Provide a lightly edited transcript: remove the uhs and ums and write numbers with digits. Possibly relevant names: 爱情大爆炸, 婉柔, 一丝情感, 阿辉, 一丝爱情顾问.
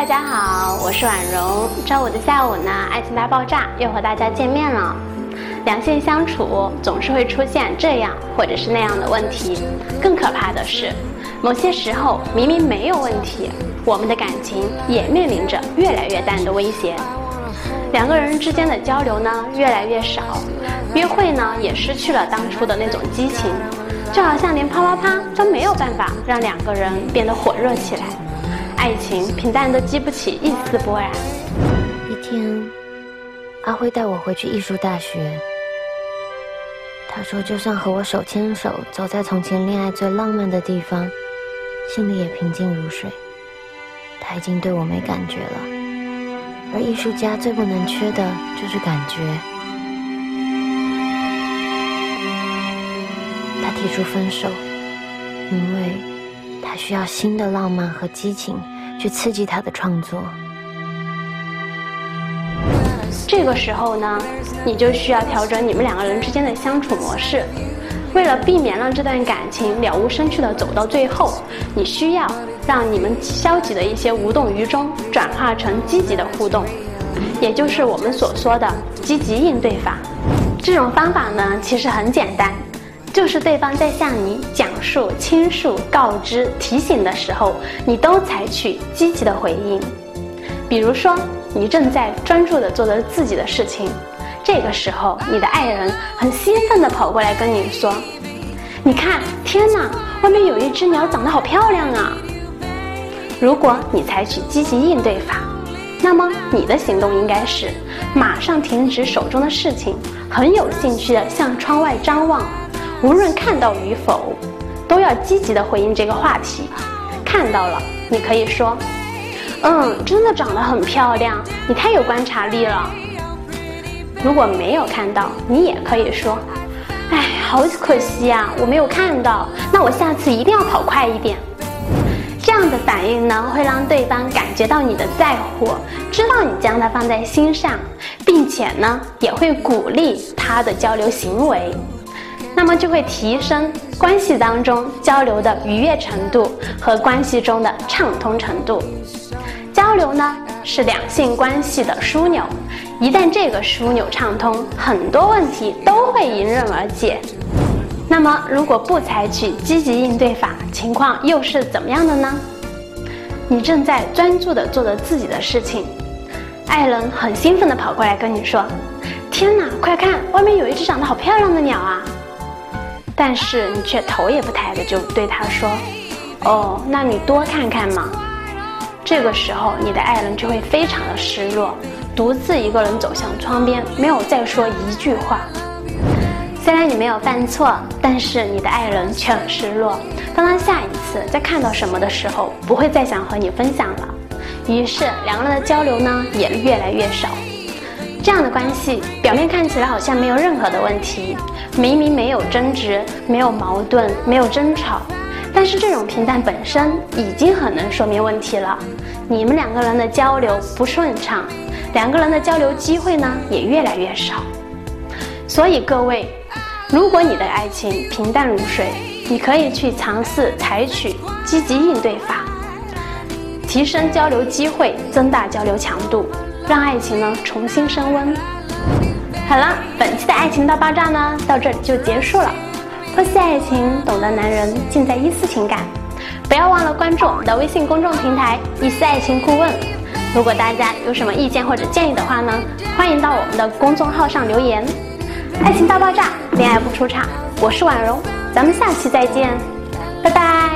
大家好，我是婉柔。周五的下午呢，爱情大爆炸又和大家见面了。两性相处总是会出现这样或者是那样的问题，更可怕的是，某些时候明明没有问题，我们的感情也面临着越来越淡的威胁。两个人之间的交流呢越来越少，约会呢也失去了当初的那种激情，就好像连啪啪啪都没有办法让两个人变得火热起来，爱情平淡的激不起一丝波澜。一天，阿辉带我回去艺术大学，他说就算和我手牵手走在从前恋爱最浪漫的地方，心里也平静如水。他已经对我没感觉了，而艺术家最不能缺的就是感觉。他提出分手，因为他需要新的浪漫和激情去刺激他的创作。这个时候呢，你就需要调整你们两个人之间的相处模式。为了避免让这段感情了无生趣地走到最后，你需要让你们消极的一些无动于衷转化成积极的互动，也就是我们所说的积极应对法。这种方法呢其实很简单，就是对方在向你讲述、倾诉、告知、提醒的时候，你都采取积极的回应。比如说你正在专注地做着自己的事情，这个时候你的爱人很兴奋地跑过来跟你说，你看，天哪，外面有一只鸟长得好漂亮啊。如果你采取积极应对法，那么你的行动应该是马上停止手中的事情，很有兴趣地向窗外张望，无论看到与否，都要积极地回应这个话题。看到了，你可以说，真的长得很漂亮，你太有观察力了。如果没有看到，你也可以说，哎，好可惜呀，我没有看到，那我下次一定要跑快一点。这样的反应呢，会让对方感觉到你的在乎，知道你将它放在心上，并且呢，也会鼓励他的交流行为。那么就会提升关系当中交流的愉悦程度和关系中的畅通程度。交流呢，是两性关系的枢纽，一旦这个枢纽畅通，很多问题都会迎刃而解。那么如果不采取积极应对法，情况又是怎么样的呢？你正在专注地做着自己的事情，爱人很兴奋地跑过来跟你说，天哪，快看，外面有一只长得好漂亮的鸟啊。但是你却头也不抬地就对他说，哦，那你多看看嘛。这个时候你的爱人就会非常的失落，独自一个人走向窗边，没有再说一句话。虽然你没有犯错，但是你的爱人却很失落，当他下一次再看到什么的时候，不会再想和你分享了，于是两个人的交流呢也越来越少。这样的关系表面看起来好像没有任何的问题，明明没有争执，没有矛盾，没有争吵，但是这种平淡本身已经很能说明问题了。你们两个人的交流不顺畅，两个人的交流机会呢也越来越少。所以各位，如果你的爱情平淡如水，你可以去尝试采取积极应对法，提升交流机会，增大交流强度，让爱情呢重新升温。好了，本期的爱情大爆炸呢到这里就结束了。剖析爱情，懂得男人，尽在一丝情感。不要忘了关注我们的微信公众平台一丝爱情顾问。如果大家有什么意见或者建议的话呢，欢迎到我们的公众号上留言。爱情大爆炸，恋爱不出场，我是婉容，咱们下期再见，拜拜。